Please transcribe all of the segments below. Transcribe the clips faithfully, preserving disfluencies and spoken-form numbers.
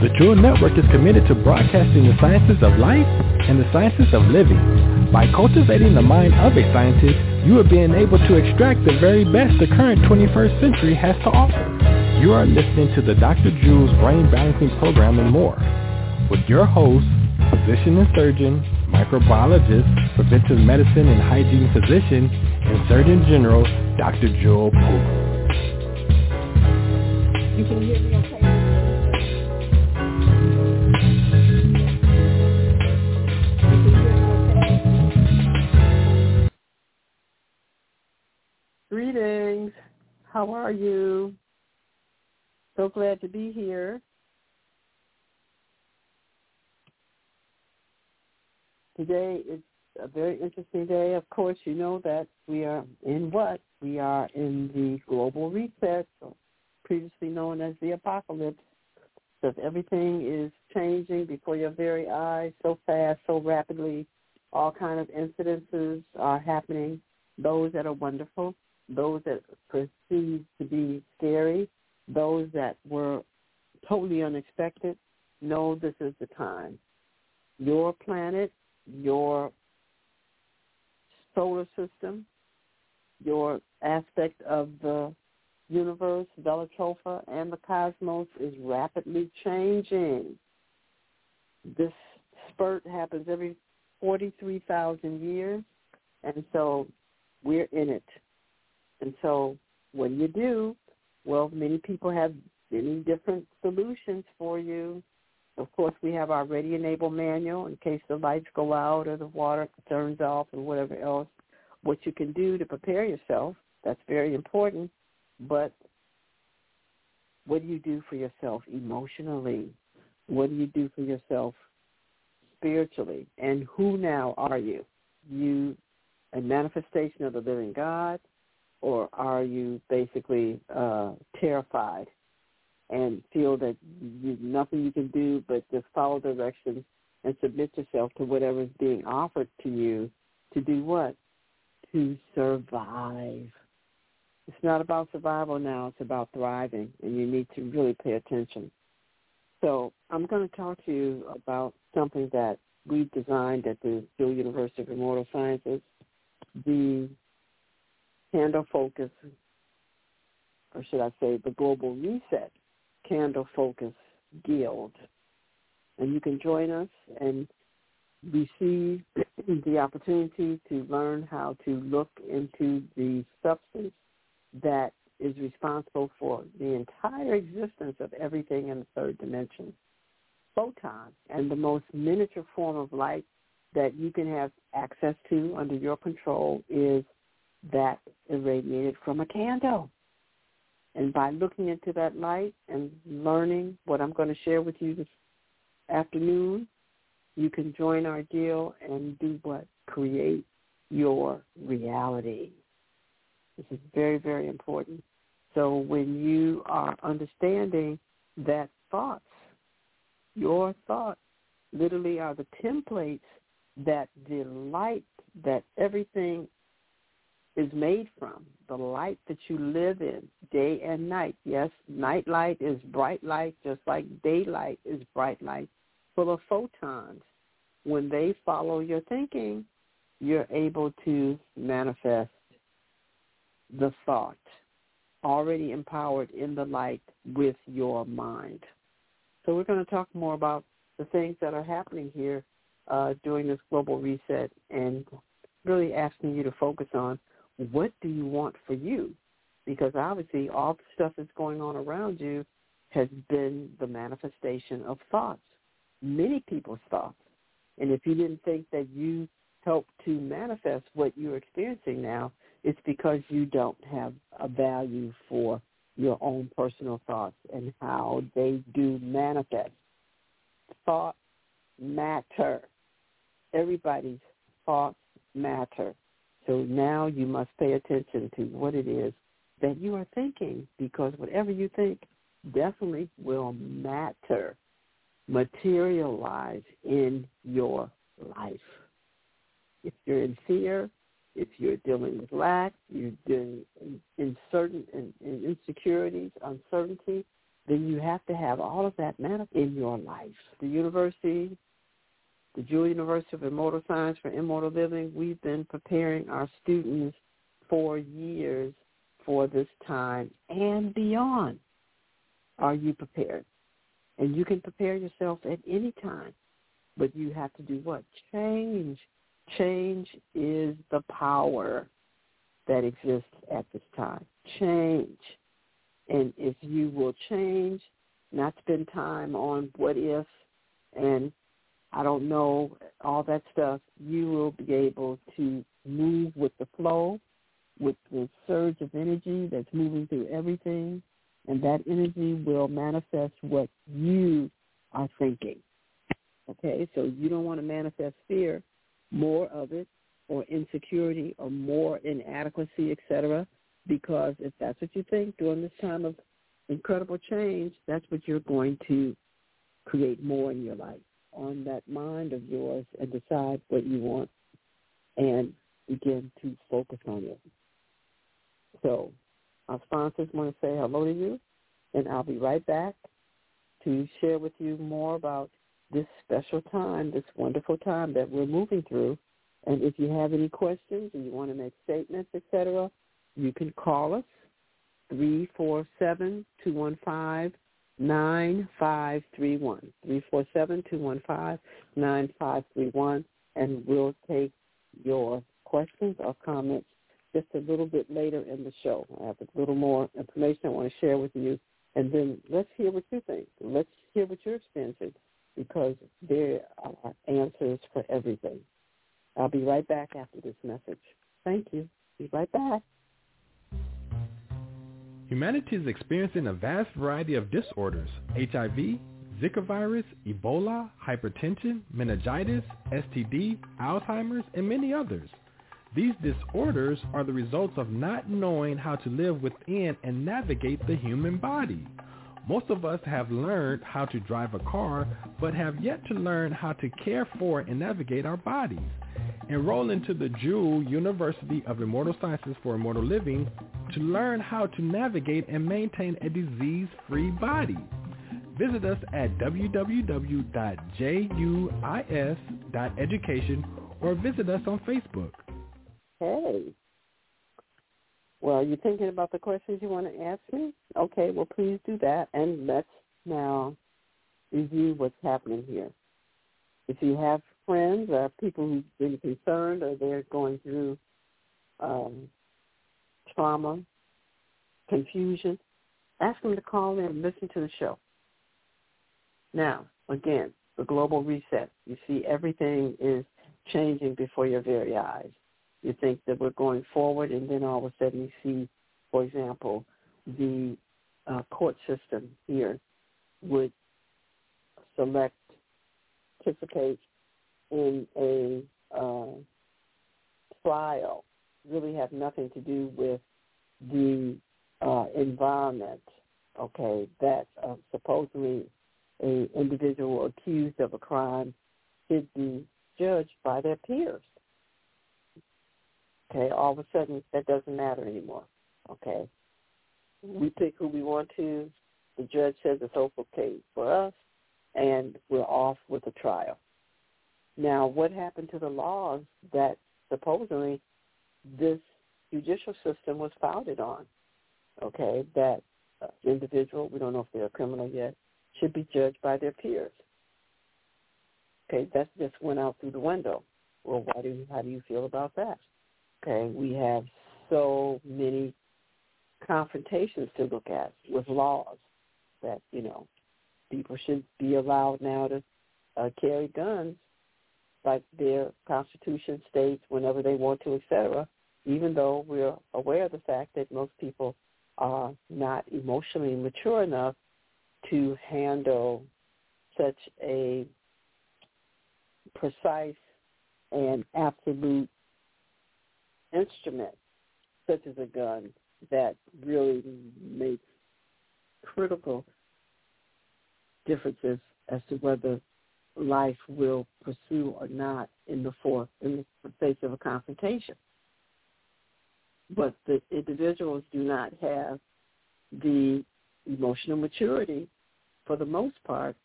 The Jewel Network is committed to broadcasting the sciences of life and the sciences of living. By cultivating the mind of a scientist, you are being able to extract the very best the current twenty-first century has to offer. You are listening to the Doctor Jewel's Brain Balancing Program and more, with your host, physician and surgeon, microbiologist, preventive medicine and hygiene physician, and Surgeon General, Doctor Jewel Pookrum. You can hear me okay? Greetings. How are you? So glad to be here. Today is a very interesting day. Of course, you know that we are in what? We are in the Global Reset, previously known as the apocalypse, because everything is changing before your very eyes so fast, so rapidly. All kind of incidences are happening, those that are wonderful, those that perceived to be scary, those that were totally unexpected. No, this is the time. Your planet, your solar system, your aspect of the universe, Velatropa, and the cosmos is rapidly changing. This spurt happens every forty-three thousand years, and so we're in it. And so when you do, well, many people have many different solutions for you. Of course, we have our ready enable manual in case the lights go out or the water turns off or whatever else, what you can do to prepare yourself. That's very important. But what do you do for yourself emotionally? What do you do for yourself spiritually? And who now are you? You a manifestation of the living God? Or are you basically uh, terrified and feel that you, nothing you can do but just follow directions and submit yourself to whatever is being offered to you to do what? To survive. It's not about survival now. It's about thriving, and you need to really pay attention. So I'm going to talk to you about something that we designed at the Jewel University of Immortal Sciences, the Candle Focus, or should I say the Global Reset Candle Focus Guild. And you can join us and receive the opportunity to learn how to look into the substance that is responsible for the entire existence of everything in the third dimension. Photon, and the most miniature form of light that you can have access to under your control is that irradiated from a candle. And by looking into that light and learning what I'm going to share with you this afternoon, you can join our guild and do what? Create your reality. This is very, very important. So when you are understanding that thoughts, your thoughts literally are the templates that the light that everything is made from, the light that you live in day and night. Yes, night light is bright light, just like daylight is bright light, full of photons. When they follow your thinking, you're able to manifest the thought already empowered in the light with your mind. So we're going to talk more about the things that are happening here uh, during this global reset and really asking you to focus on what do you want for you? Because obviously all the stuff that's going on around you has been the manifestation of thoughts, many people's thoughts. And if you didn't think that you helped to manifest what you're experiencing now, it's because you don't have a value for your own personal thoughts and how they do manifest. thoughts matter. Everybody's thoughts matter. So now you must pay attention to what it is that you are thinking, because whatever you think definitely will matter, materialize in your life. If you're in fear, if you're dealing with lack, you're dealing in, in certain in, in insecurities, uncertainty, then you have to have all of that manifest in your life. The university, the Jewel University of Immortal Science for Immortal Living, we've been preparing our students for years for this time and beyond. Are you prepared? And you can prepare yourself at any time, but you have to do what? Change. Change is the power that exists at this time. Change. And if you will change, not spend time on what if and I don't know, all that stuff, you will be able to move with the flow, with the surge of energy that's moving through everything, and that energy will manifest what you are thinking. Okay, so you don't want to manifest fear, more of it, or insecurity, or more inadequacy, et cetera, because if that's what you think during this time of incredible change, that's what you're going to create more in your life, on that mind of yours, and decide what you want and begin to focus on it. So our sponsors want to say hello to you, and I'll be right back to share with you more about this special time, this wonderful time that we're moving through. And if you have any questions and you want to make statements, et cetera, you can call us, three four seven, two one five, nine five three one. three four seven, two one five, nine five three one, and we'll take your questions or comments just a little bit later in the show. I have a little more information I want to share with you, and then let's hear what you think. Let's hear what you're experiencing, because there are answers for everything. I'll be right back after this message. Thank you. Be right back. Humanity is experiencing a vast variety of disorders: H I V, Zika virus, Ebola, hypertension, meningitis, S T D, Alzheimer's, and many others. These disorders are the results of not knowing how to live within and navigate the human body. Most of us have learned how to drive a car, but have yet to learn how to care for and navigate our bodies. Enroll into the Jewel University of Immortal Sciences for Immortal Living to learn how to navigate and maintain a disease-free body. Visit us at w w w dot juis dot education or visit us on Facebook. Hey. Well, you're thinking about the questions you want to ask me? Okay, well, please do that. And let's now review what's happening here. If you have friends or people who've been concerned or they're going through um, trauma, confusion, ask them to call in and listen to the show. Now, again, the global reset. You see, everything is changing before your very eyes. You think that we're going forward, and then all of a sudden you see, for example, the uh, court system here would select, participate in a uh, trial, really have nothing to do with the uh, environment, okay, that uh, supposedly an individual accused of a crime should be judged by their peers. Okay, all of a sudden, that doesn't matter anymore, okay? We pick who we want to. The judge says it's okay for us, and we're off with the trial. Now, what happened to the laws that supposedly this judicial system was founded on, okay, that uh, individual, we don't know if they're a criminal yet, should be judged by their peers? Okay, that just went out through the window. Well, why do you, how do you feel about that? Okay, we have so many confrontations to look at with laws that, you know, people should be allowed now to uh, carry guns like their Constitution states whenever they want to, et cetera, even though we're aware of the fact that most people are not emotionally mature enough to handle such a precise and absolute instrument, such as a gun, that really makes critical differences as to whether life will pursue or not in the force, in the face of a confrontation. But the individuals do not have the emotional maturity, for the most part,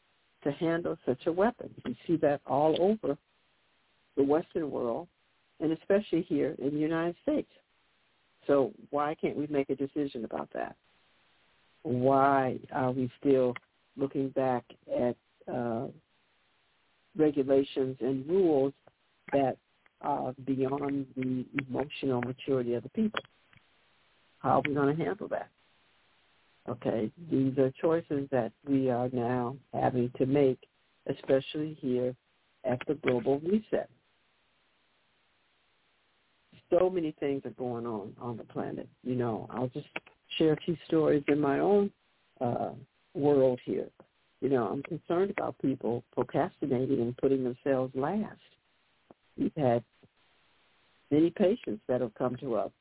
to handle such a weapon. We see that all over the Western world, and especially here in the United States. So why can't we make a decision about that? Why are we still looking back at uh, regulations and rules that are beyond the emotional maturity of the people? How are we going to handle that? Okay, these are choices that we are now having to make, especially here at the Global Reset. So many things are going on on the planet. You know, I'll just share a few stories in my own uh, world here. You know, I'm concerned about people procrastinating and putting themselves last. We've had many patients that have come to us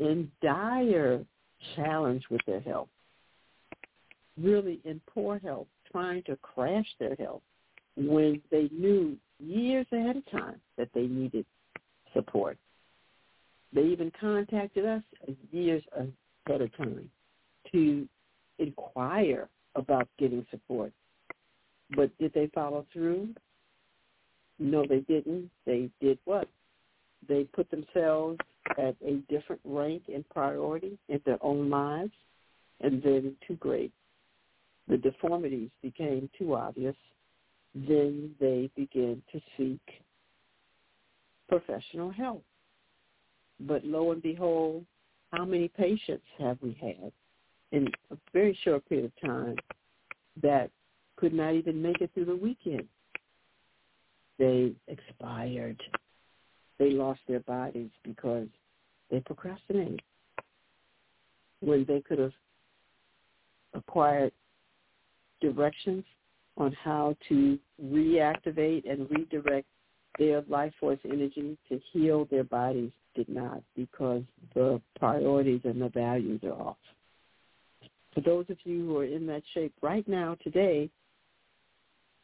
in dire challenge with their health, really in poor health, trying to crash their health when they knew years ahead of time that they needed support. They even contacted us years ahead of time to inquire about getting support. But did they follow through? No, they didn't. They did what? They put themselves at a different rank and priority in their own lives, and then too great. The deformities became too obvious. Then they began to seek professional help. But lo and behold, how many patients have we had in a very short period of time that could not even make it through the weekend? They expired. They lost their bodies because they procrastinated when they could have acquired directions on how to reactivate and redirect their life force energy to heal their bodies. Did not, because the priorities and the values are off. For those of you who are in that shape right now, today,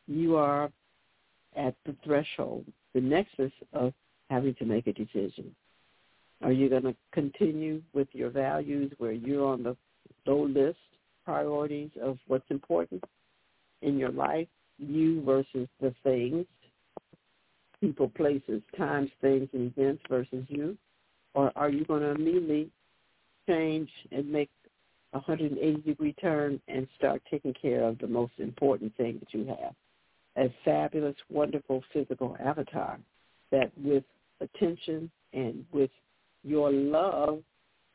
you are at the threshold, the nexus of having to make a decision. Are you going to continue with your values where you're on the low list priorities of what's important in your life, you versus the things, people, places, times, things, and events versus you? Or are you going to immediately change and make a one hundred eighty degree turn and start taking care of the most important thing that you have? A fabulous, wonderful physical avatar that with attention and with your love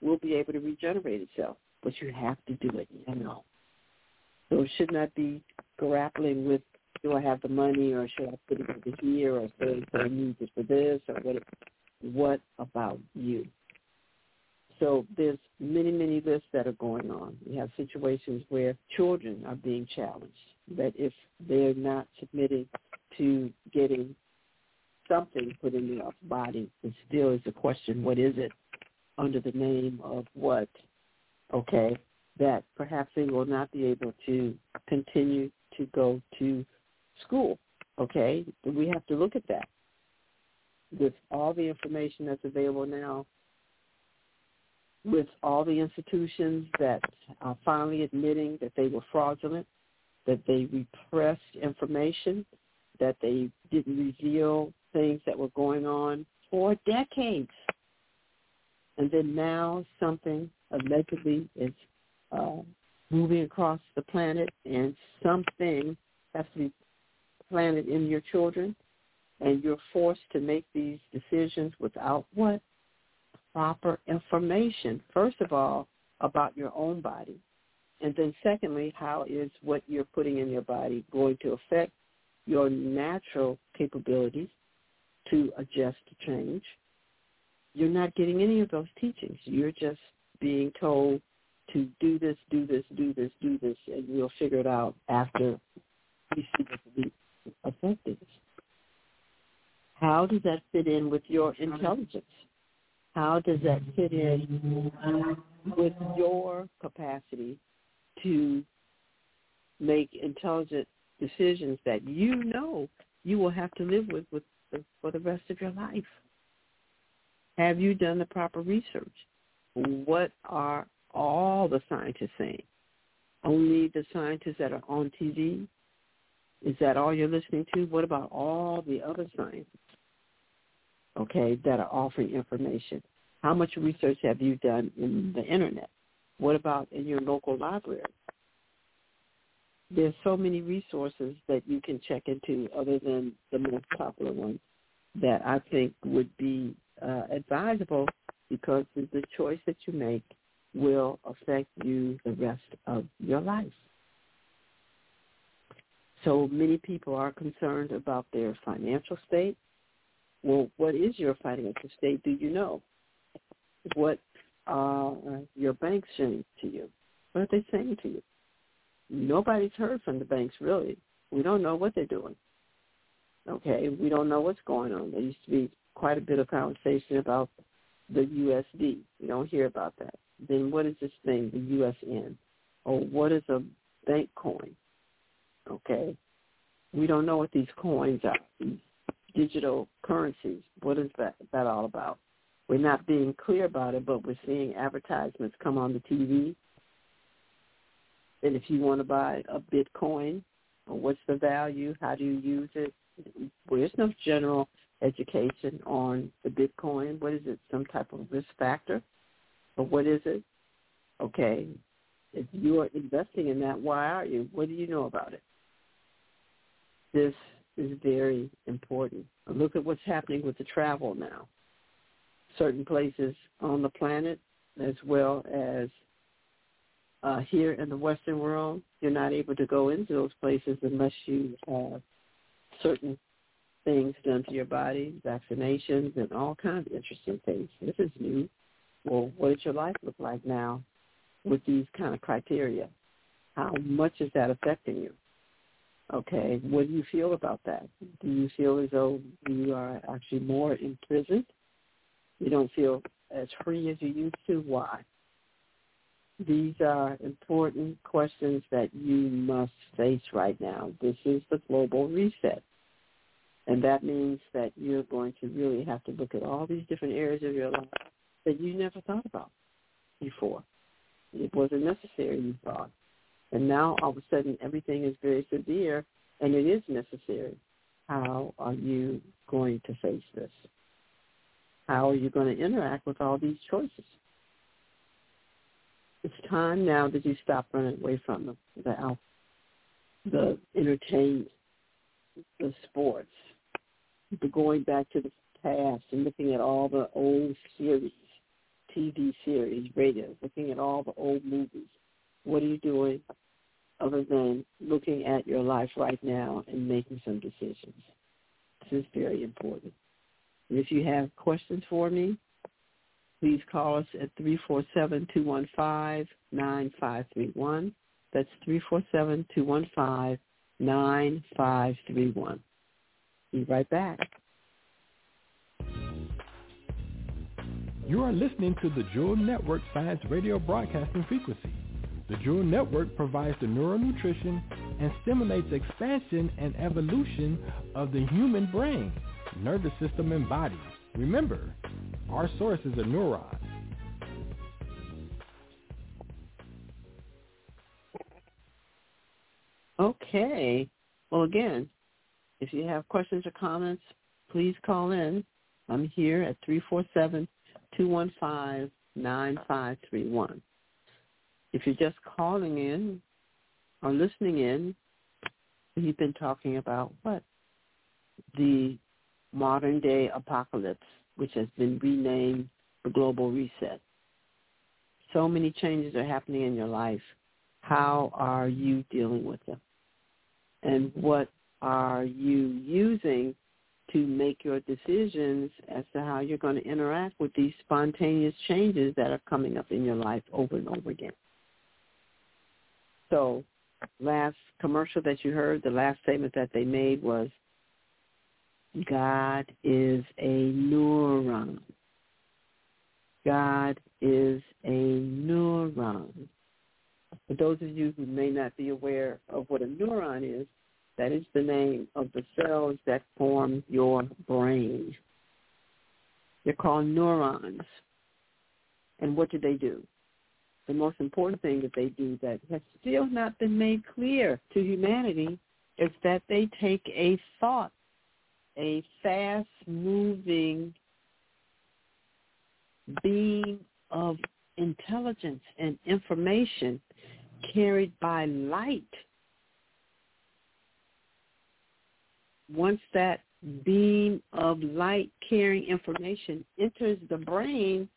will be able to regenerate itself. But you have to do it, you know. So it should not be grappling with, do I have the money, or should I put it over here, or say I need it for this, or what? What about you? So there's many, many lists that are going on. We have situations where children are being challenged, that if they're not submitted to getting something put in their body, it still is a question, what is it, under the name of what, okay, that perhaps they will not be able to continue to go to school, okay? We have to look at that. With all the information that's available now, with all the institutions that are finally admitting that they were fraudulent, that they repressed information, that they didn't reveal things that were going on for decades. And then now something allegedly is uh, moving across the planet, and something has to be planted in your children, and you're forced to make these decisions without what? Proper information, first of all, about your own body. And then secondly, how is what you're putting in your body going to affect your natural capabilities to adjust to change? You're not getting any of those teachings. You're just being told to do this, do this, do this, do this, and you'll figure it out after we see that to be effective. How does that fit in with your intelligence? How does that fit in with your capacity to make intelligent decisions that you know you will have to live with, with the, for the rest of your life? Have you done the proper research? What are all the scientists saying? Only the scientists that are on T V? Is that all you're listening to? What about all the other scientists, okay, that are offering information? How much research have you done in the Internet? What about in your local library? There's so many resources that you can check into other than the most popular ones that I think would be uh, advisable, because the choice that you make will affect you the rest of your life. So many people are concerned about their financial state. Well, what is your financial state? Do you know? What are your banks saying to you? What are they saying to you? Nobody's heard from the banks, really. We don't know what they're doing. Okay, we don't know what's going on. There used to be quite a bit of conversation about the U S D. We don't hear about that. Then what is this thing, the U S N? Or what is a bank coin? Okay, we don't know what these coins are, these digital currencies. What is that, that all about? We're not being clear about it, but we're seeing advertisements come on the T V. And if you want to buy a Bitcoin, what's the value? How do you use it? There's no general education on the Bitcoin. What is it, some type of risk factor? But what is it? Okay, if you are investing in that, why are you? What do you know about it? This is very important. Look at what's happening with the travel now. Certain places on the planet, as well as uh, here in the Western world, you're not able to go into those places unless you have certain things done to your body, vaccinations and all kinds of interesting things. This is new. Well, what does your life look like now with these kind of criteria? How much is that affecting you? Okay, what do you feel about that? Do you feel as though you are actually more imprisoned? You don't feel as free as you used to? Why? These are important questions that you must face right now. This is the global reset. And that means that you're going to really have to look at all these different areas of your life that you never thought about before. It wasn't necessary, you thought. And now all of a sudden everything is very severe and it is necessary. How are you going to face this? How are you going to interact with all these choices? It's time now that you stop running away from them, the, the entertainment, the sports, the going back to the past and looking at all the old series, T V series, radio, looking at all the old movies. What are you doing other than looking at your life right now and making some decisions? This is very important. And if you have questions for me, please call us at three four seven, two one five, nine five three one. That's three four seven, two one five, nine five three one. Be right back. You are listening to the Jewel Network Science Radio Broadcasting Frequency. The Jewel Network provides the neural nutrition and stimulates expansion and evolution of the human brain, nervous system, and body. Remember, our source is a neuron. Okay. Well, again, if you have questions or comments, please call in. I'm here at three four seven, two one five, nine five three one. If you're just calling in or listening in, we've been talking about what? The modern-day apocalypse, which has been renamed the Global Reset. So many changes are happening in your life. How are you dealing with them? And what are you using to make your decisions as to how you're going to interact with these spontaneous changes that are coming up in your life over and over again? So last commercial that you heard, the last statement that they made was, God is a neuron. God is a neuron. For those of you who may not be aware of what a neuron is, that is the name of the cells that form your brain. They're called neurons. And what do they do? The most important thing that they do that has still not been made clear to humanity is that they take a thought, a fast-moving beam of intelligence and information carried by light. Once that beam of light carrying information enters the brain,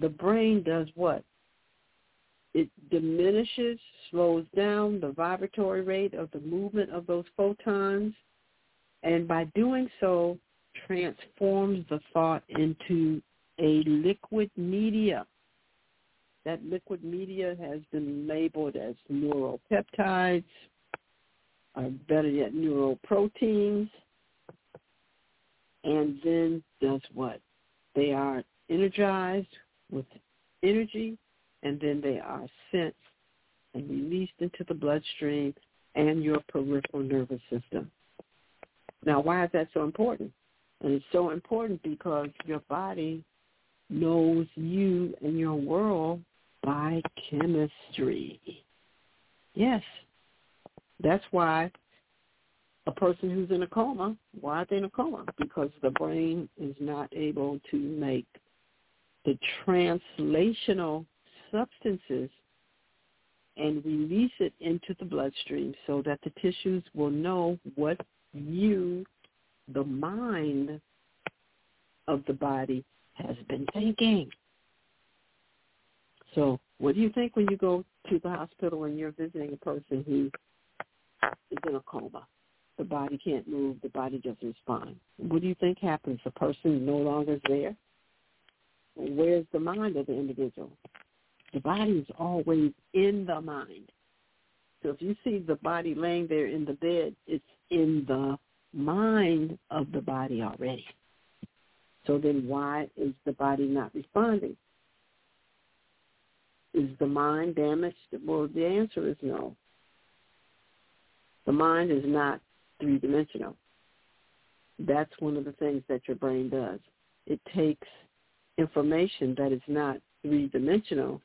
the brain does what? It diminishes, slows down the vibratory rate of the movement of those photons, and by doing so, transforms the thought into a liquid media. That liquid media has been labeled as neuropeptides, or better yet, neuroproteins, and then does what? They are energized with energy, and then they are sent and released into the bloodstream and your peripheral nervous system. Now, why is that so important? And it's so important because your body knows you and your world by chemistry. Yes. That's why a person who's in a coma, why are they in a coma? Because the brain is not able to make the translational substances and release it into the bloodstream so that the tissues will know what you, the mind of the body, has been thinking. So what do you think when you go to the hospital and you're visiting a person who is in a coma? The body can't move. The body doesn't respond. What do you think happens? The person no longer is there. Where's the mind of the individual? The body is always in the mind. So if you see the body laying there in the bed, it's in the mind of the body already. So then why is the body not responding? Is the mind damaged? Well, the answer is no. The mind is not three-dimensional. That's one of the things that your brain does. It takes information that is not three-dimensional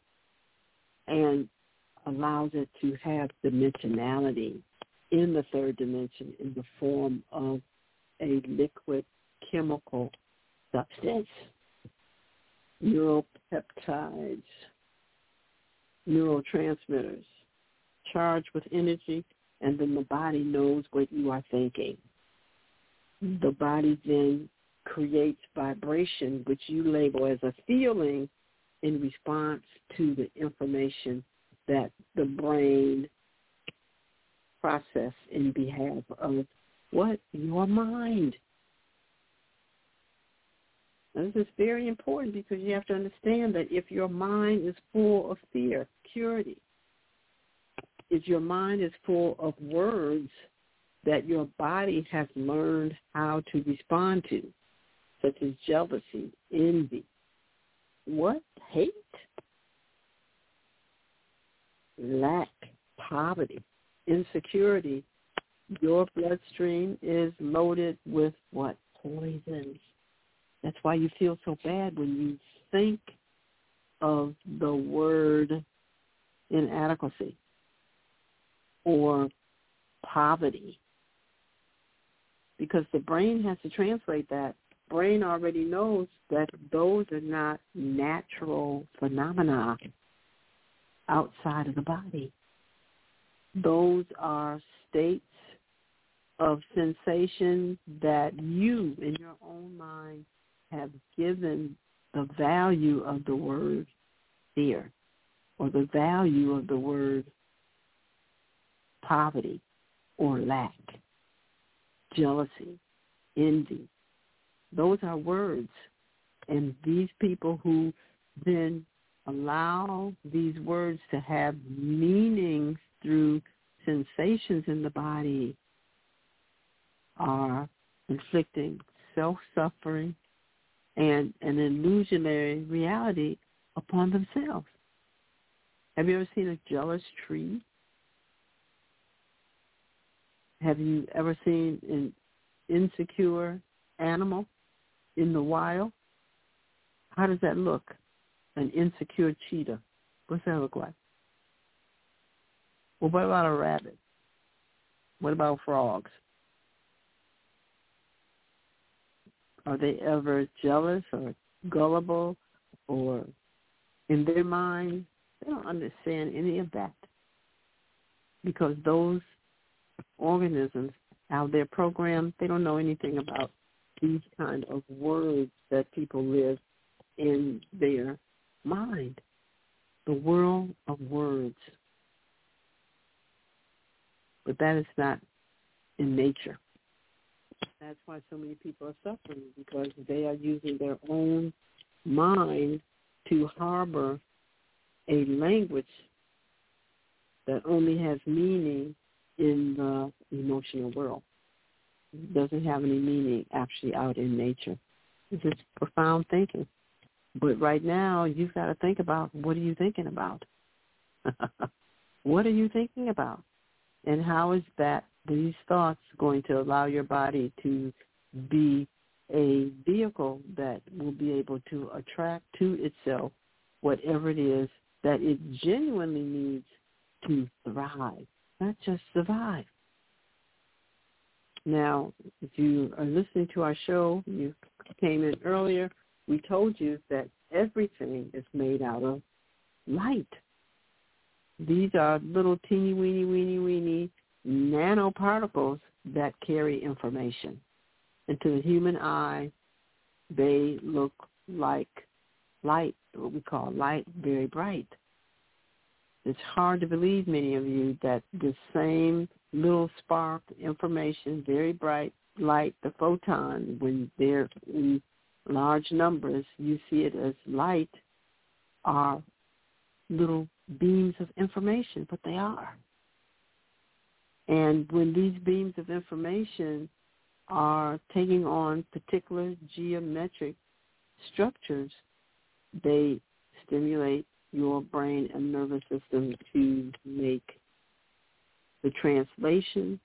and allows it to have dimensionality in the third dimension in the form of a liquid chemical substance, neuropeptides, neurotransmitters, charged with energy, and then the body knows what you are thinking. The body then creates vibration, which you label as a feeling, in response to the information that the brain process in behalf of what? Your mind. Now, this is very important because you have to understand that if your mind is full of fear, security, if your mind is full of words that your body has learned how to respond to, such as jealousy, envy, what? Hate, lack, poverty, insecurity, your bloodstream is loaded with what? Poisons. That's why you feel so bad when you think of the word inadequacy or poverty, because the brain has to translate that. Brain already knows that those are not natural phenomena outside of the body. Those are states of sensation that you, in your own mind, have given the value of the word fear or the value of the word poverty or lack, jealousy, envy. Those are words. And these people who then allow these words to have meanings through sensations in the body are inflicting self-suffering and an illusionary reality upon themselves. Have you ever seen a jealous tree? Have you ever seen an insecure animal in the wild? How does that look? An insecure cheetah. What's that look like? Well, what about a rabbit? What about frogs? Are they ever jealous or gullible or in their mind? They don't understand any of that because those organisms, how they're programmed, they don't know anything about these kind of words that people live in their mind, the world of words. But that is not in nature. That's why so many people are suffering, because they are using their own mind to harbor a language that only has meaning in the emotional world. It doesn't have any meaning actually out in nature. It's just profound thinking. But right now, you've got to think about, what are you thinking about? What are you thinking about? And how is that, these thoughts, going to allow your body to be a vehicle that will be able to attract to itself whatever it is that it genuinely needs to thrive, not just survive? Now, if you are listening to our show, you came in earlier, we told you that everything is made out of light. These are little teeny, weeny, weeny, weeny nanoparticles that carry information. And to the human eye, they look like light, what we call light, very bright. It's hard to believe, many of you, that the same little spark, information, very bright light, the photon, when they're in large numbers, you see it as light, are little beams of information, but they are. And when these beams of information are taking on particular geometric structures, they stimulate your brain and nervous system to make the translation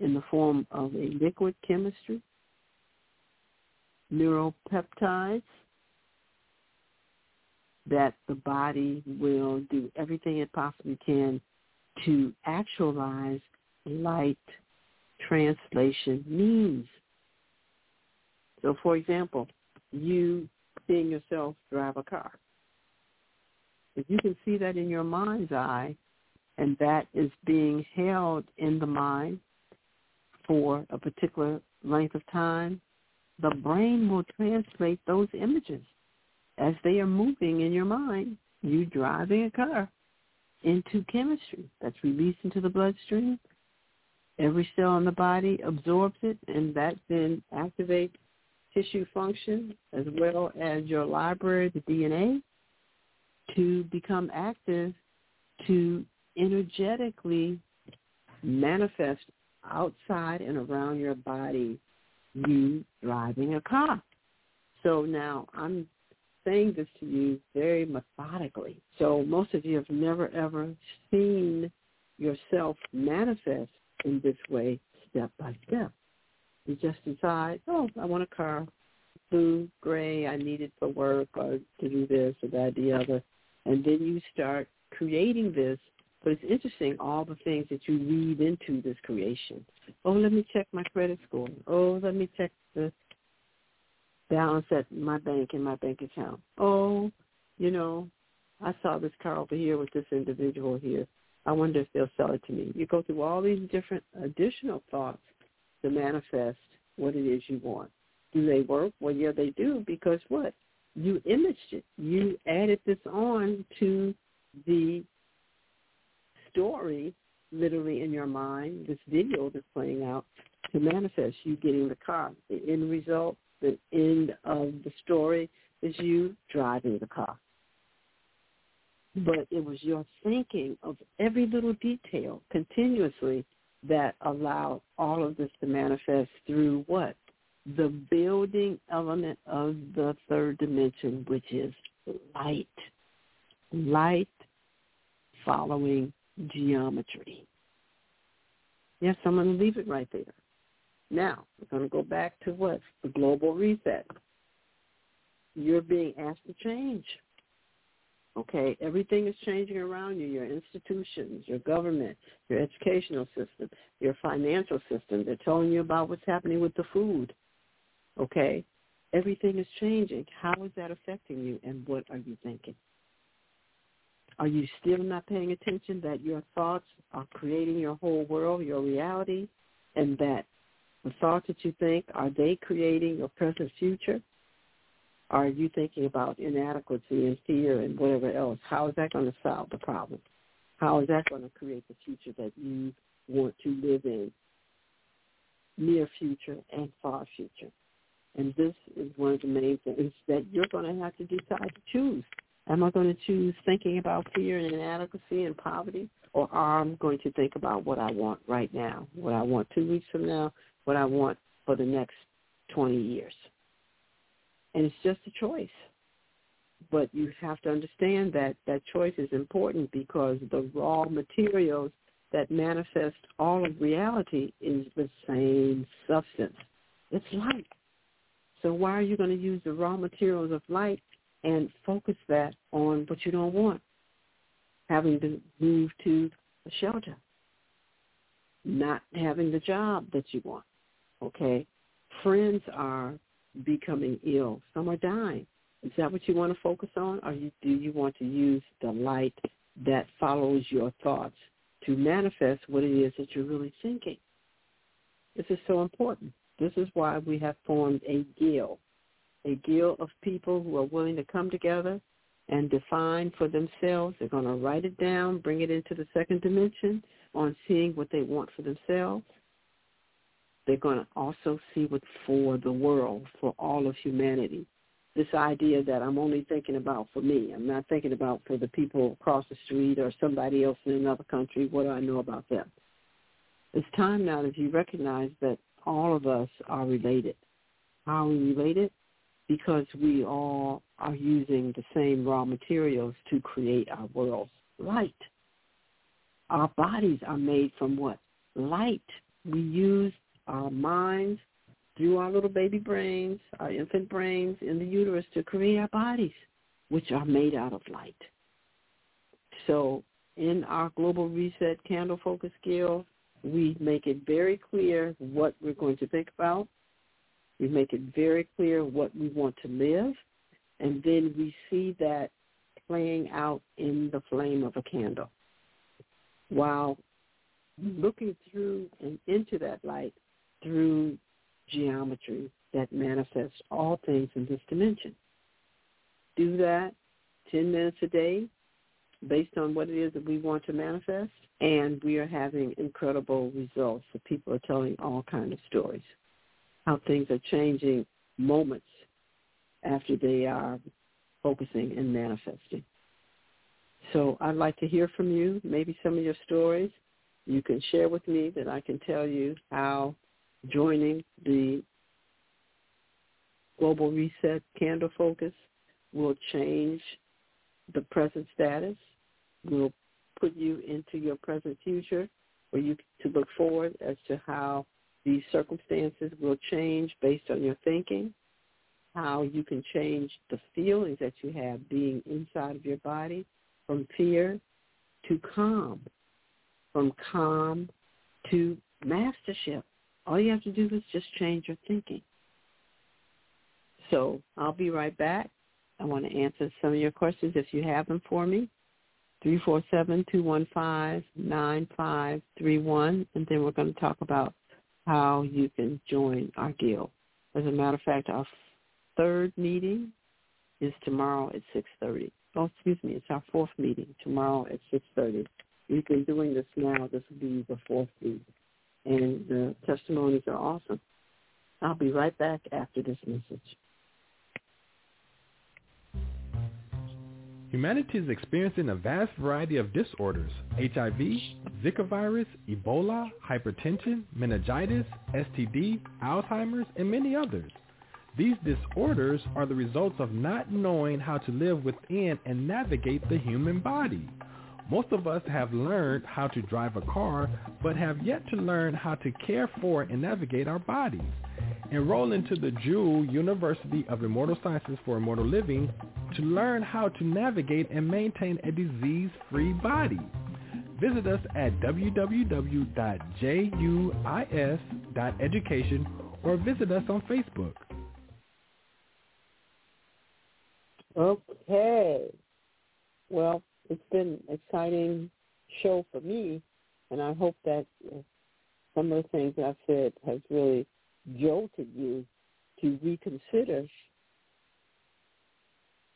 in the form of a liquid chemistry, neuropeptides, that the body will do everything it possibly can to actualize light translation means. So, for example, you seeing yourself drive a car. If you can see that in your mind's eye, and that is being held in the mind for a particular length of time, the brain will translate those images as they are moving in your mind, you driving a car, into chemistry that's released into the bloodstream. Every cell in the body absorbs it, and that then activates tissue function as well as your library, the D N A, to become active, to energetically manifest outside and around your body, you driving a car. So now I'm saying this to you very methodically. So most of you have never, ever seen yourself manifest in this way, step by step. You just decide, oh, I want a car, blue, gray, I need it for work or to do this or that, the other. And then you start creating this. But it's interesting, all the things that you read into this creation. Oh, let me check my credit score. Oh, let me check the balance at my bank in my bank account. Oh, you know, I saw this car over here with this individual here. I wonder if they'll sell it to me. You go through all these different additional thoughts to manifest what it is you want. Do they work? Well, yeah, they do, because what? You imaged it. You added this on to the story, literally in your mind, this video that's playing out, to manifest you getting the car. The end result, the end of the story, is you driving the car. but it was your thinking of every little detail continuously that allowed all of this to manifest through what? The building element of the third dimension, which is light. Light following geometry. Yes, I'm going to leave it right there. Now, we're going to go back to what? The global reset. You're being asked to change. Okay, everything is changing around you, your institutions, your government, your educational system, your financial system. They're telling you about what's happening with the food. Okay, everything is changing. How is that affecting you, and what are you thinking? Are you still not paying attention that your thoughts are creating your whole world, your reality, and that the thoughts that you think, are they creating your present future? Are you thinking about inadequacy and fear and whatever else? How is that going to solve the problem? How is that going to create the future that you want to live in, near future and far future? And this is one of the main things that you're going to have to decide to choose. Am I going to choose thinking about fear and inadequacy and poverty, or am I going to think about what I want right now, what I want two weeks from now, what I want for the next twenty years? And it's just a choice. But you have to understand that that choice is important, because the raw materials that manifest all of reality is the same substance. It's light. So why are you going to use the raw materials of light and focus that on what you don't want, having to move to a shelter, not having the job that you want, okay? Friends are becoming ill. Some are dying. Is that what you want to focus on? Or you, do you want to use the light that follows your thoughts to manifest what it is that you're really thinking? This is so important. This is why we have formed a guild, a guild of people who are willing to come together and define for themselves. They're going to write it down, bring it into the second dimension on seeing what they want for themselves. They're going to also see what for the world, for all of humanity. This idea that I'm only thinking about for me. I'm not thinking about for the people across the street or somebody else in another country. What do I know about them? It's time now that you recognize that all of us are related. How are we related? Because we all are using the same raw materials to create our world. Light. Our bodies are made from what? Light. We use our minds, through our little baby brains, our infant brains in the uterus, to create our bodies, which are made out of light. So in our Global Reset Candle Focus Guild, we make it very clear what we're going to think about. We make it very clear what we want to live. And then we see that playing out in the flame of a candle. While looking through and into that light, through geometry that manifests all things in this dimension. Do that ten minutes a day based on what it is that we want to manifest, and we are having incredible results. So people are telling all kinds of stories, how things are changing moments after they are focusing and manifesting. So I'd like to hear from you, maybe some of your stories. You can share with me that I can tell you how joining the Global Reset Candle Focus will change the present status, will put you into your present future, for you to look forward as to how these circumstances will change based on your thinking, how you can change the feelings that you have being inside of your body from fear to calm, from calm to mastership. All you have to do is just change your thinking. So I'll be right back. I want to answer some of your questions if you have them for me. three four seven, two one five, nine five three one. And then we're going to talk about how you can join our guild. As a matter of fact, our third meeting is tomorrow at six thirty. Oh, excuse me, it's our fourth meeting tomorrow at six thirty. We've been doing this now. This will be the fourth meeting. And the testimonies are awesome. I'll be right back after this message. Humanity is experiencing a vast variety of disorders: H I V, Zika virus, Ebola, hypertension, meningitis, S T D, Alzheimer's, and many others. These disorders are the results of not knowing how to live within and navigate the human body. Most of us have learned how to drive a car, but have yet to learn how to care for and navigate our bodies. Enroll into the Jewel University of Immortal Sciences for Immortal Living to learn how to navigate and maintain a disease-free body. Visit us at w w w dot juis dot education or visit us on Facebook. Okay. Well, it's been an exciting show for me, and I hope that some of the things I've said has really jolted you to reconsider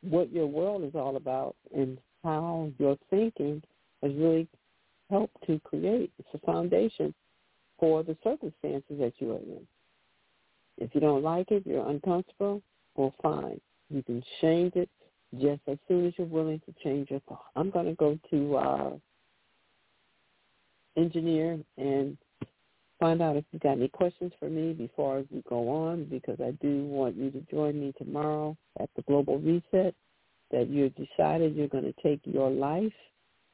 what your world is all about and how your thinking has really helped to create. It's a foundation for the circumstances that you are in. If you don't like it, you're uncomfortable, well, fine. You can change it just as soon as you're willing to change your thought. I'm going to go to uh, engineer and find out if you got any questions for me before we go on, because I do want you to join me tomorrow at the Global Reset, that you've decided you're going to take your life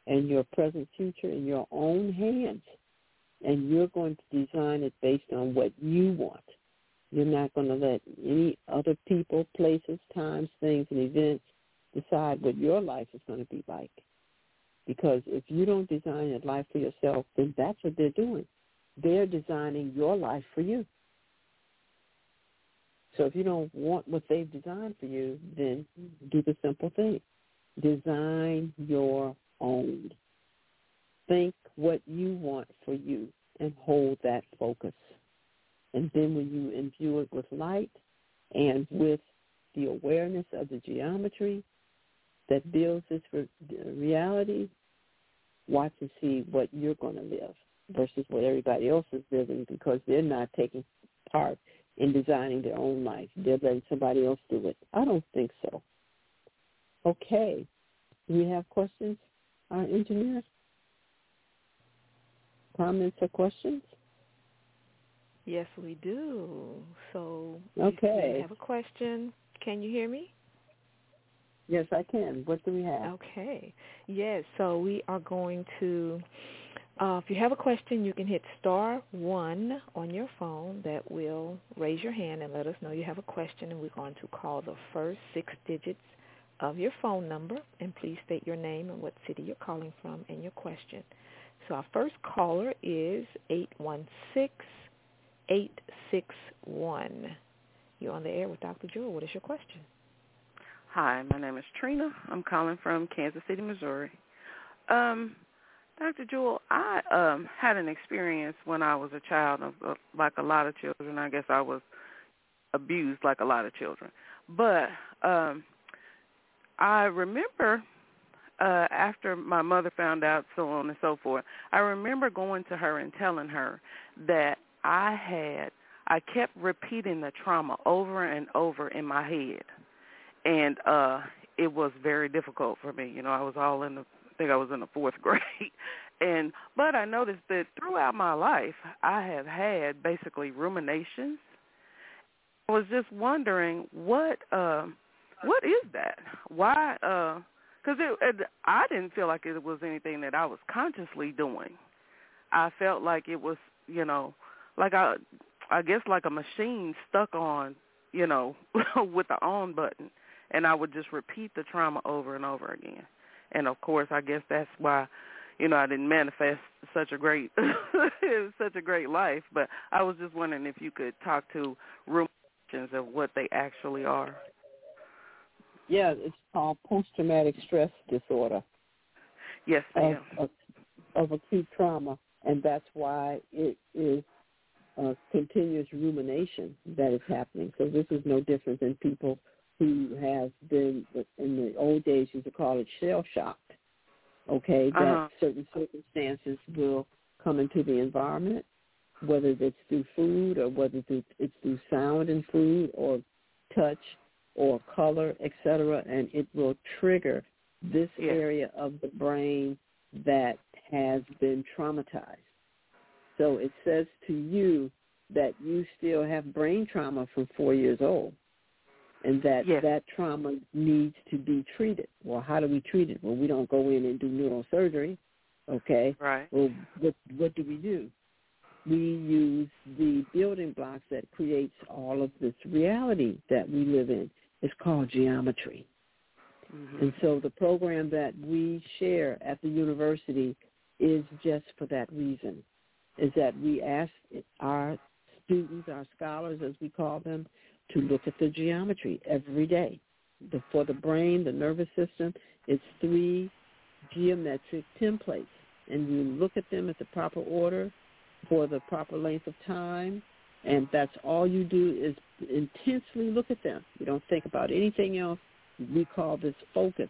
and your present future in your own hands, and you're going to design it based on what you want. You're not going to let any other people, places, times, things, and events decide what your life is going to be like. Because if you don't design your life for yourself, then that's what they're doing. They're designing your life for you. So if you don't want what they've designed for you, then do the simple thing. Design your own. Think what you want for you and hold that focus. And then when you imbue it with light and with the awareness of the geometry that builds this re- reality, watch and see what you're going to live versus what everybody else is living, because they're not taking part in designing their own life. They're letting somebody else do it. I don't think so. Okay. Do we have questions, our engineers? Comments or questions? Yes, we do. So, okay. We have a question. Can you hear me? Yes, I can. What do we have? Okay. Yes, so we are going to, uh, if you have a question, you can hit star one on your phone. That will raise your hand and let us know you have a question, and we're going to call the first six digits of your phone number, and please state your name and what city you're calling from and your question. So our first caller is eight one six. Eight six one. You're on the air with Doctor Jewel. What is your question? Hi, my name is Trina. I'm calling from Kansas City, Missouri. Um, Doctor Jewel, I um, had an experience when I was a child, of, uh, like a lot of children. I guess I was abused, like a lot of children. But um, I remember uh, after my mother found out, so on and so forth. I remember going to her and telling her that. I had, I kept repeating the trauma over and over in my head, and uh, it was very difficult for me. You know, I was all in the, I think I was in the fourth grade, and but I noticed that throughout my life, I have had basically ruminations. I was just wondering what, uh, what is that? Why? Because uh, it, it, I didn't feel like it was anything that I was consciously doing. I felt like it was, you know. Like, I I guess like a machine stuck on, you know, with the on button. And I would just repeat the trauma over and over again. And, of course, I guess that's why, you know, I didn't manifest such a great such a great life. But I was just wondering if you could talk to ruminations of what they actually are. Yeah, it's called post-traumatic stress disorder. Yes, ma'am. Of, of, of acute trauma. And that's why it is Uh, continuous rumination that is happening. So this is no different than people who have been, in the old days used to call it shell-shocked, okay, that uh-huh. certain circumstances will come into the environment, whether it's through food or whether it's through sound and food or touch or color, et cetera, and it will trigger this yeah. area of the brain that has been traumatized. So it says to you that you still have brain trauma from four years old and that yes. that trauma needs to be treated. Well, how do we treat it? Well, we don't go in and do neurosurgery, okay? Right. Well, what, what do we do? We use the building blocks that creates all of this reality that we live in. It's called geometry. Mm-hmm. And so the program that we share at the university is just for that reason, is that we ask our students, our scholars, as we call them, to look at the geometry every day. The, for the brain, the nervous system, it's three geometric templates. And you look at them at the proper order for the proper length of time, and that's all you do is intensely look at them. You don't think about anything else. We call this focus.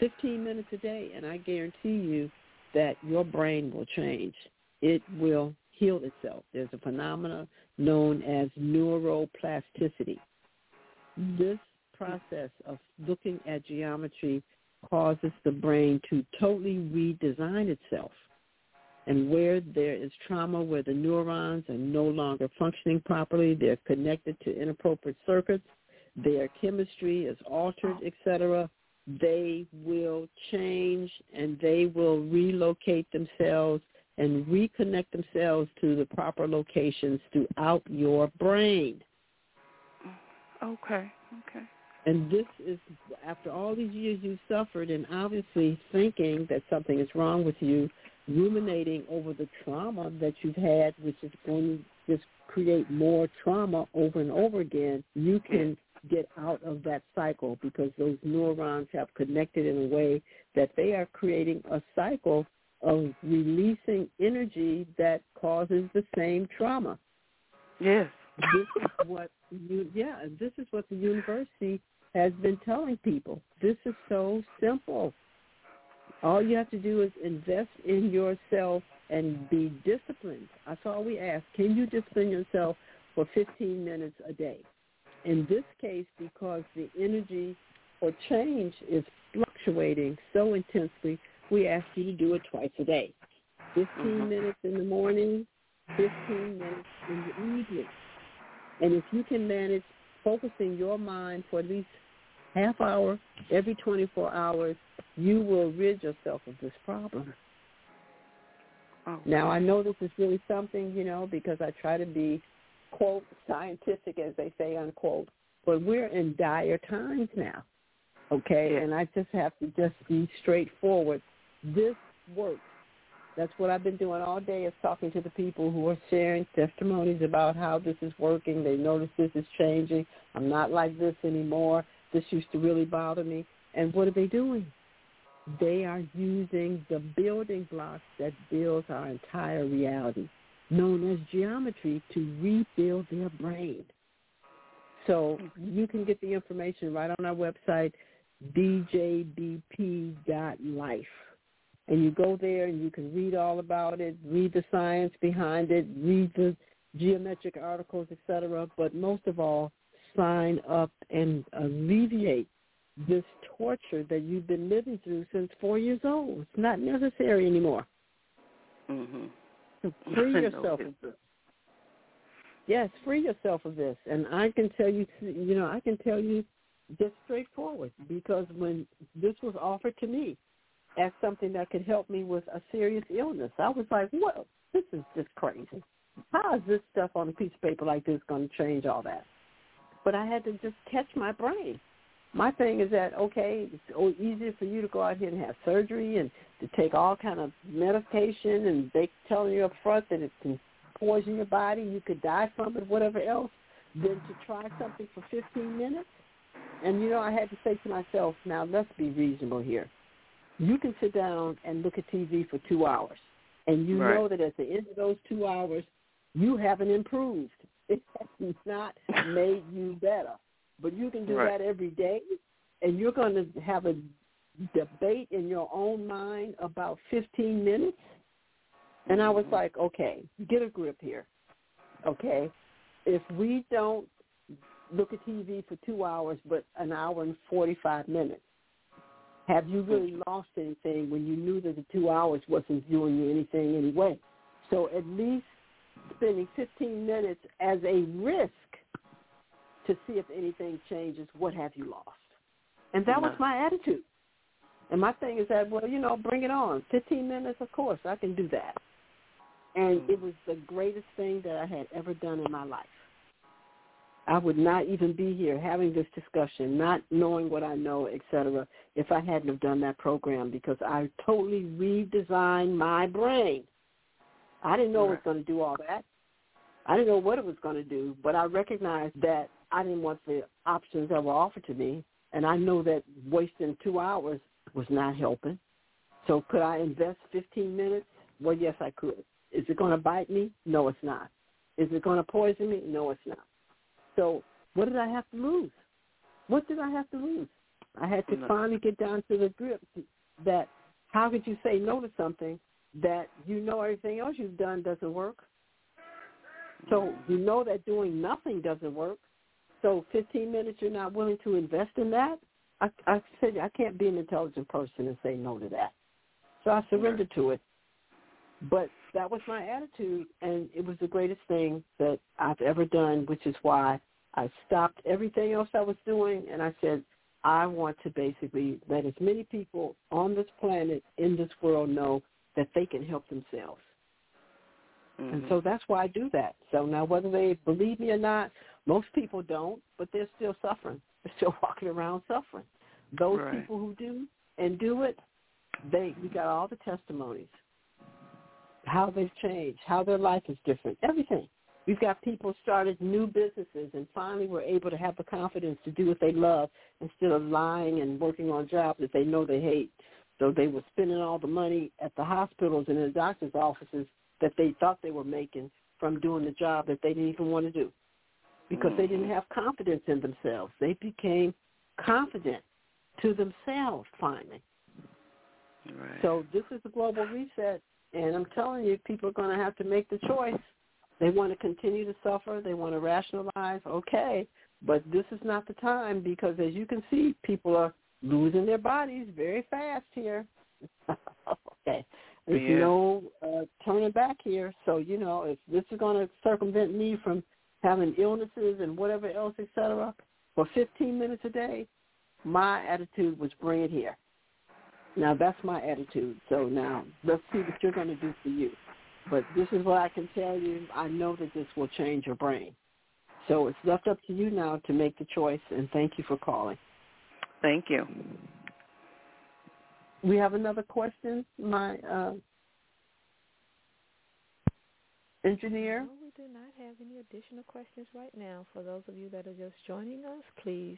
fifteen minutes a day, and I guarantee you that your brain will change. It will heal itself. There's a phenomenon known as neuroplasticity. This process of looking at geometry causes the brain to totally redesign itself. And where there is trauma, where the neurons are no longer functioning properly, they're connected to inappropriate circuits, their chemistry is altered, et cetera, they will change and they will relocate themselves and reconnect themselves to the proper locations throughout your brain. Okay, okay. And this is, after all these years you suffered and obviously thinking that something is wrong with you, ruminating over the trauma that you've had, which is going to just create more trauma over and over again, you can get out of that cycle because those neurons have connected in a way that they are creating a cycle of releasing energy that causes the same trauma. Yes. This is what you, yeah, this is what the university has been telling people. This is so simple. All you have to do is invest in yourself and be disciplined. That's all we ask. Can you discipline yourself for fifteen minutes a day? In this case, because the energy for change is fluctuating so intensely, we ask you to do it twice a day. fifteen minutes in the morning, fifteen minutes in the evening. And if you can manage focusing your mind for at least half hour every twenty-four hours, you will rid yourself of this problem. Oh. Now, I know this is really something, you know, because I try to be, quote, scientific, as they say, unquote, but we're in dire times now, okay? And I just have to just be straightforward. This works. That's what I've been doing all day, is talking to the people who are sharing testimonies about how this is working. They notice this is changing. I'm not like this anymore. This used to really bother me. And what are they doing? They are using the building blocks that builds our entire reality, known as geometry, to rebuild their brain. So you can get the information right on our website, d j b p dot life. And you go there and you can read all about it, read the science behind it, read the geometric articles, et cetera. But most of all, sign up and alleviate this torture that you've been living through since four years old. It's not necessary anymore. Mm-hmm. So free yourself of this. Yes, free yourself of this. And I can tell you, you know, I can tell you just straightforward, because when this was offered to me as something that could help me with a serious illness, I was like, whoa, this is just crazy. How is this stuff on a piece of paper like this going to change all that? But I had to just catch my brain. My thing is that, okay, it's easier for you to go out here and have surgery and to take all kind of medication, and they telling you up front that it can poison your body, you could die from it, whatever else, than to try something for fifteen minutes. And, you know, I had to say to myself, now let's be reasonable here. You can sit down and look at T V for two hours, and you right. know that at the end of those two hours, you haven't improved. It has not made you better. But you can do right. that every day, and you're going to have a debate in your own mind about fifteen minutes. And I was like, okay, get a grip here, okay? If we don't look at T V for two hours but an hour and forty-five minutes, Have you really lost anything when you knew that the two hours wasn't doing you anything anyway? So at least spending fifteen minutes as a risk to see if anything changes, what have you lost? And that was my attitude. And my thing is that, well, you know, bring it on. fifteen minutes, of course, I can do that. And it was the greatest thing that I had ever done in my life. I would not even be here having this discussion, not knowing what I know, et cetera, if I hadn't have done that program, because I totally redesigned my brain. I didn't know it was going to do all that. I didn't know what it was going to do, but I recognized that I didn't want the options that were offered to me, and I know that wasting two hours was not helping. So could I invest fifteen minutes? Well, yes, I could. Is it going to bite me? No, it's not. Is it going to poison me? No, it's not. So what did I have to lose? What did I have to lose? I had to finally get down to the grip that how could you say no to something that you know everything else you've done doesn't work? So you know that doing nothing doesn't work. So fifteen minutes you're not willing to invest in that? I, I said I can't be an intelligent person and say no to that. So I surrendered to it. But that was my attitude, and it was the greatest thing that I've ever done, which is why I stopped everything else I was doing, and I said, I want to basically let as many people on this planet, in this world, know that they can help themselves. Mm-hmm. And so that's why I do that. So now whether they believe me or not, most people don't, but they're still suffering. They're still walking around suffering. Those right. people who do and do it, they we got all the testimonies. How they've changed, how their life is different, everything. We've got people started new businesses and finally were able to have the confidence to do what they love instead of lying and working on jobs that they know they hate. So they were spending all the money at the hospitals and in the doctor's offices that they thought they were making from doing the job that they didn't even want to do because they didn't have confidence in themselves. They became confident to themselves finally. Right. So this is the global reset. And I'm telling you, people are going to have to make the choice. They want to continue to suffer. They want to rationalize. Okay, but this is not the time because, as you can see, people are losing their bodies very fast here. Okay. There's yeah. no uh, turning back here. So, you know, if this is going to circumvent me from having illnesses and whatever else, et cetera, for fifteen minutes a day, my attitude was bring it here. Now, that's my attitude. So now let's see what you're going to do for you. But this is what I can tell you. I know that this will change your brain. So it's left up to you now to make the choice, and thank you for calling. Thank you. We have another question, my uh, engineer. No, we do not have any additional questions right now. For those of you that are just joining us, please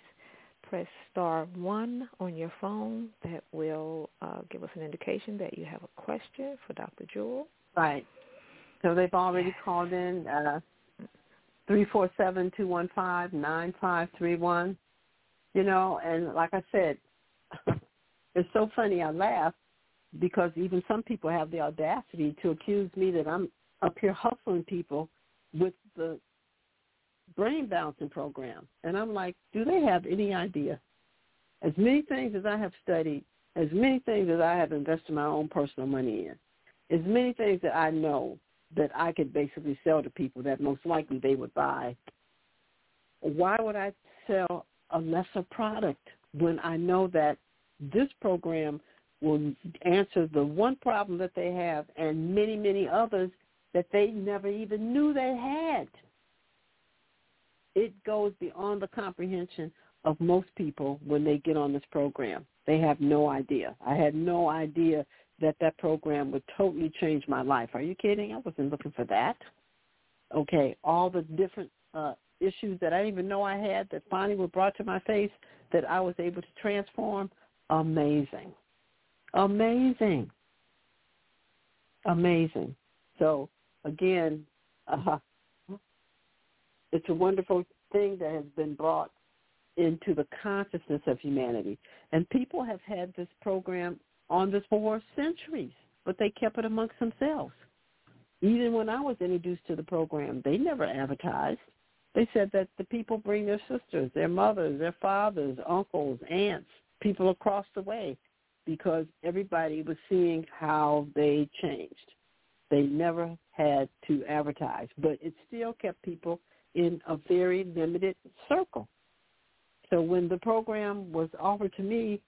press star one on your phone. That will uh, give us an indication that you have a question for Doctor Jewel. Right. So they've already called in uh, three four seven, two one five, nine five three one. You know, and like I said, it's so funny. I laugh because even some people have the audacity to accuse me that I'm up here hustling people with the brain balancing program. And I'm like, do they have any idea? As many things as I have studied, as many things as I have invested my own personal money in, as many things that I know that I could basically sell to people that most likely they would buy, why would I sell a lesser product when I know that this program will answer the one problem that they have and many, many others that they never even knew they had? It goes beyond the comprehension of most people when they get on this program. They have no idea. I had no idea that that program would totally change my life. Are you kidding? I wasn't looking for that. Okay, all the different uh, issues that I didn't even know I had that finally were brought to my face that I was able to transform, amazing. Amazing. Amazing. So, again, uh it's a wonderful thing that has been brought into the consciousness of humanity. And people have had this program on this for centuries, but they kept it amongst themselves. Even when I was introduced to the program, they never advertised. They said that the people bring their sisters, their mothers, their fathers, uncles, aunts, people across the way. because everybody was seeing how they changed. They never had to advertise, but it still kept people in a very limited circle. So when the program was offered to me,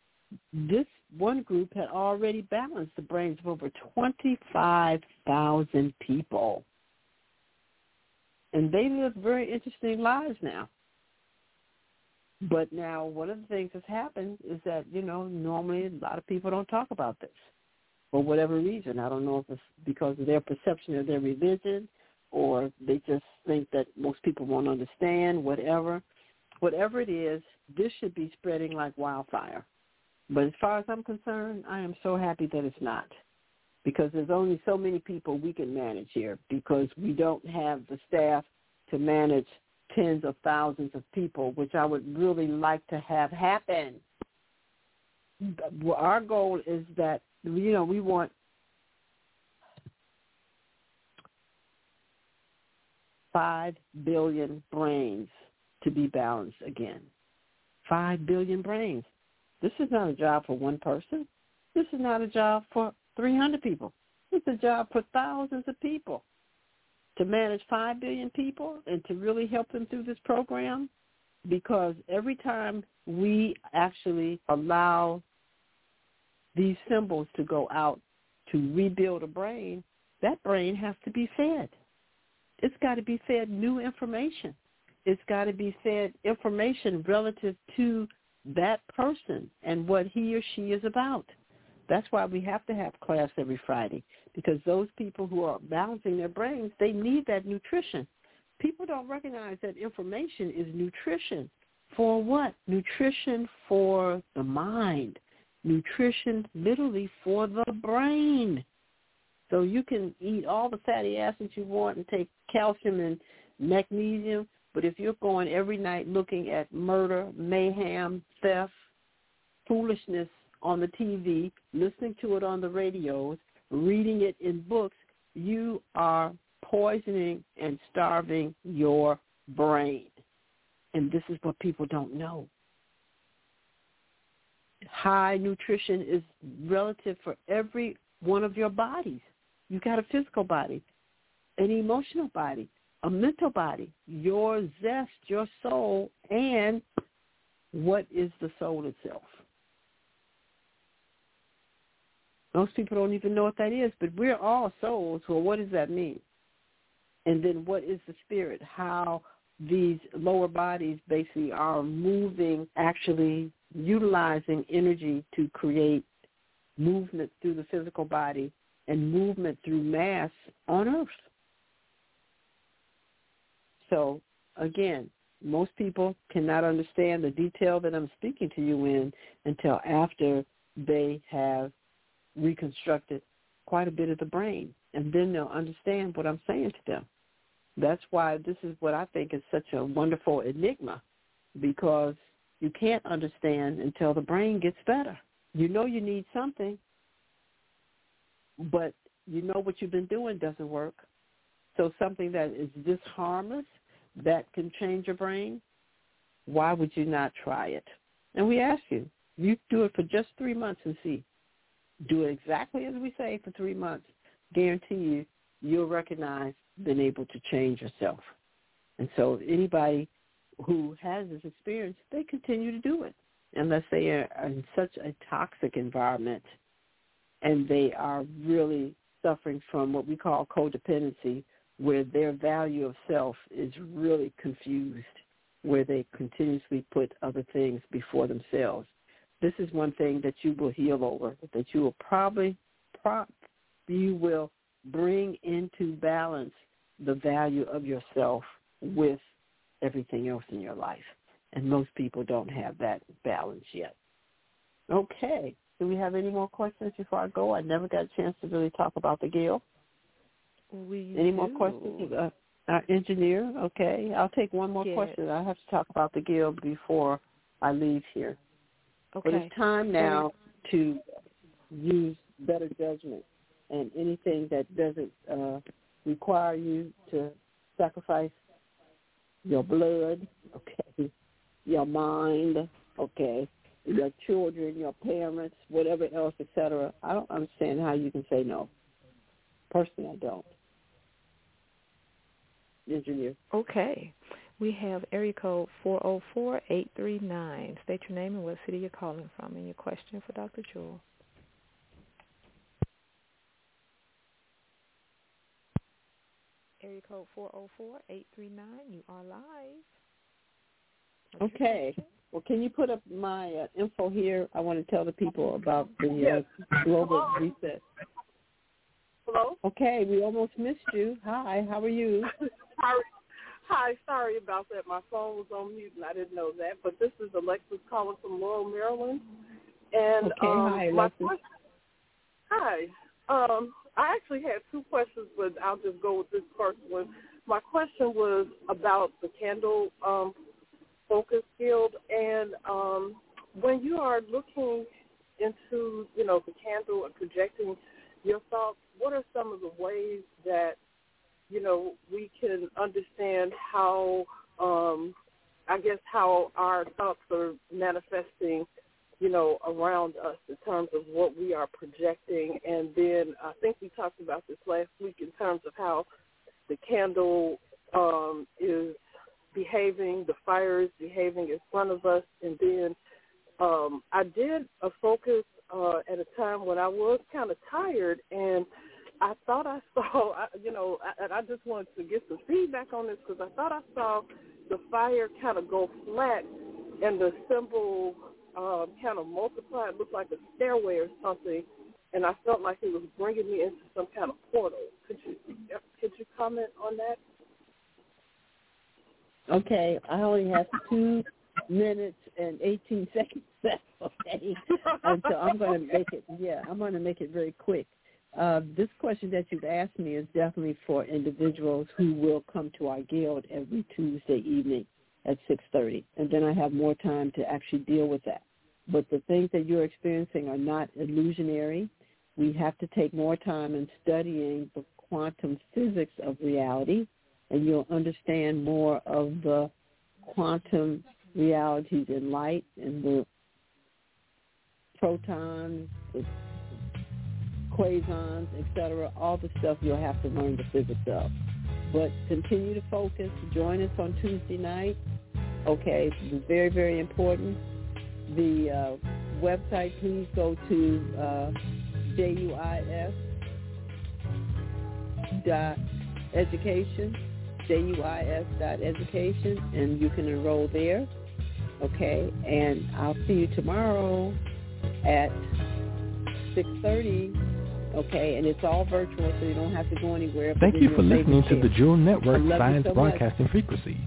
this one group had already balanced the brains of over twenty-five thousand people. And they live very interesting lives now. But now one of the things that's happened is that, you know, normally a lot of people don't talk about this for whatever reason. I don't know if it's because of their perception of their religion or they just think that most people won't understand, whatever. Whatever it is, this should be spreading like wildfire. But as far as I'm concerned, I am so happy that it's not, because there's only so many people we can manage here, because we don't have the staff to manage tens of thousands of people, which I would really like to have happen. Our goal is that, you know, we want five billion brains to be balanced again. five billion brains. This is not a job for one person. This is not a job for three hundred people. This is a job for thousands of people. To manage five billion people and to really help them through this program, because every time we actually allow these symbols to go out to rebuild a brain, that brain has to be fed. It's got to be fed new information. It's got to be fed information relative to that person and what he or she is about. That's why we have to have class every Friday, because those people who are balancing their brains, they need that nutrition. People don't recognize that information is nutrition for what? Nutrition for the mind, nutrition literally for the brain. So you can eat all the fatty acids you want and take calcium and magnesium, but if you're going every night looking at murder, mayhem, theft, foolishness on the T V, listening to it on the radios, reading it in books, you are poisoning and starving your brain. And this is what people don't know. High nutrition is relative for every one of your bodies. You got a physical body, an emotional body, a mental body, your zest, your soul, and what is the soul itself. Most people don't even know what that is, but we're all souls. Well, what does that mean? And then what is the spirit? How these lower bodies basically are moving, actually utilizing energy to create movement through the physical body and movement through mass on Earth. So, again, most people cannot understand the detail that I'm speaking to you in until after they have reconstructed quite a bit of the brain, and then they'll understand what I'm saying to them. That's why this is what I think is such a wonderful enigma, because you can't understand until the brain gets better. You know you need something, but you know what you've been doing doesn't work. So something that is this harmless, that can change your brain, why would you not try it? And we ask you, you do it for just three months and see. Do it exactly as we say for three months. Guarantee you, you'll recognize being able to change yourself. And so anybody who has this experience, they continue to do it unless they are in such a toxic environment and they are really suffering from what we call codependency, where their value of self is really confused, where they continuously put other things before themselves. This is one thing that you will heal over, that you will probably, prop, you will bring into balance the value of yourself with everything else in your life. And most people don't have that balance yet. Okay. Do we have any more questions before I go? I never got a chance to really talk about the guild. We Any do. more questions? Uh, our engineer, okay. I'll take one more yes. question. I have to talk about the guild before I leave here. Okay. But it's time now to use better judgment, and anything that doesn't uh, require you to sacrifice your blood, okay, your mind, okay, your children, your parents, whatever else, et cetera. I don't understand how you can say no. Personally, I don't. Engineer. Okay. We have area code four oh four, eight three nine. State your name and what city you're calling from and your question for Doctor Jewel. Area code four oh four, eight three nine. You are live. What's okay. Well, can you put up my uh, info here? I want to tell the people about the uh, Global Reset. Hello? Okay, we almost missed you. Hi, how are you? Hi. Hi, sorry about that. My phone was on mute and I didn't know that. But this is Alexis calling from Laurel, Maryland. And okay, um, hi, my question, Hi. Um, I actually had two questions, but I'll just go with this first one. My question was about the Candle um, Focus Guild. And um, when you are looking into, you know, the candle and projecting your thoughts, what are some of the ways that, you know, we can understand how, um, I guess, how our thoughts are manifesting, you know, around us in terms of what we are projecting? And then I think we talked about this last week in terms of how the candle um, is behaving, the fire is behaving in front of us. And then um, I did a focus uh, at a time when I was kind of tired, and I thought I saw, you know, and I just wanted to get some feedback on this because I thought I saw the fire kind of go flat and the symbol um, kind of multiplied. It looked like a stairway or something, and I felt like it was bringing me into some kind of portal. Could you, could you comment on that? Okay, I only have two minutes and eighteen seconds left, okay? And so I'm going to make it, yeah, I'm going to make it very quick. Uh, this question that you've asked me is definitely for individuals who will come to our guild every Tuesday evening at six thirty, and then I have more time to actually deal with that. But the things that you're experiencing are not illusionary. We have to take more time in studying the quantum physics of reality, and you'll understand more of the quantum realities in light and the protons, the quasons, et cetera, all the stuff you'll have to learn the physics of. But continue to focus. Join us on Tuesday night. Okay, this is very, very important. The uh, website, please go to uh, juis dot education, juis dot education, and you can enroll there. Okay, and I'll see you tomorrow at six thirty. Okay, and it's all virtual, so you don't have to go anywhere. Thank you for listening to the Jewel Network Science Broadcasting Frequency.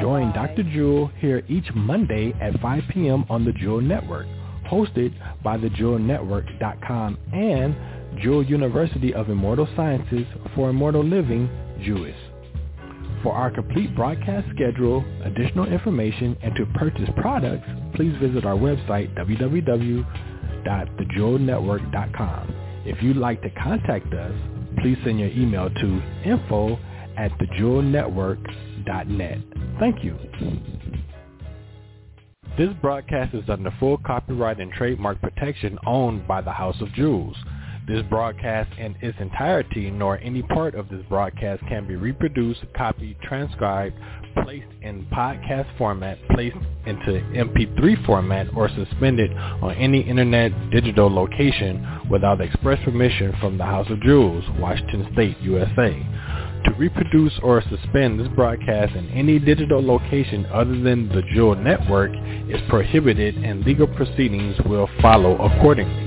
Join Doctor Jewel here each Monday at five p.m. on the Jewel Network, hosted by the jewel network dot com and Jewel University of Immortal Sciences for Immortal Living, Juis. For our complete broadcast schedule, additional information, and to purchase products, please visit our website, w w w dot the jewel network dot com. If you'd like to contact us, please send your email to info at the jewel network dot net. Thank you. This broadcast is under full copyright and trademark protection owned by the House of Jewels. This broadcast in its entirety nor any part of this broadcast can be reproduced, copied, transcribed, placed in podcast format, placed into M P three format, or suspended on any internet digital location without the express permission from the House of Jewels, Washington State, U S A. To reproduce or suspend this broadcast in any digital location other than the Jewel Network is prohibited, and legal proceedings will follow accordingly.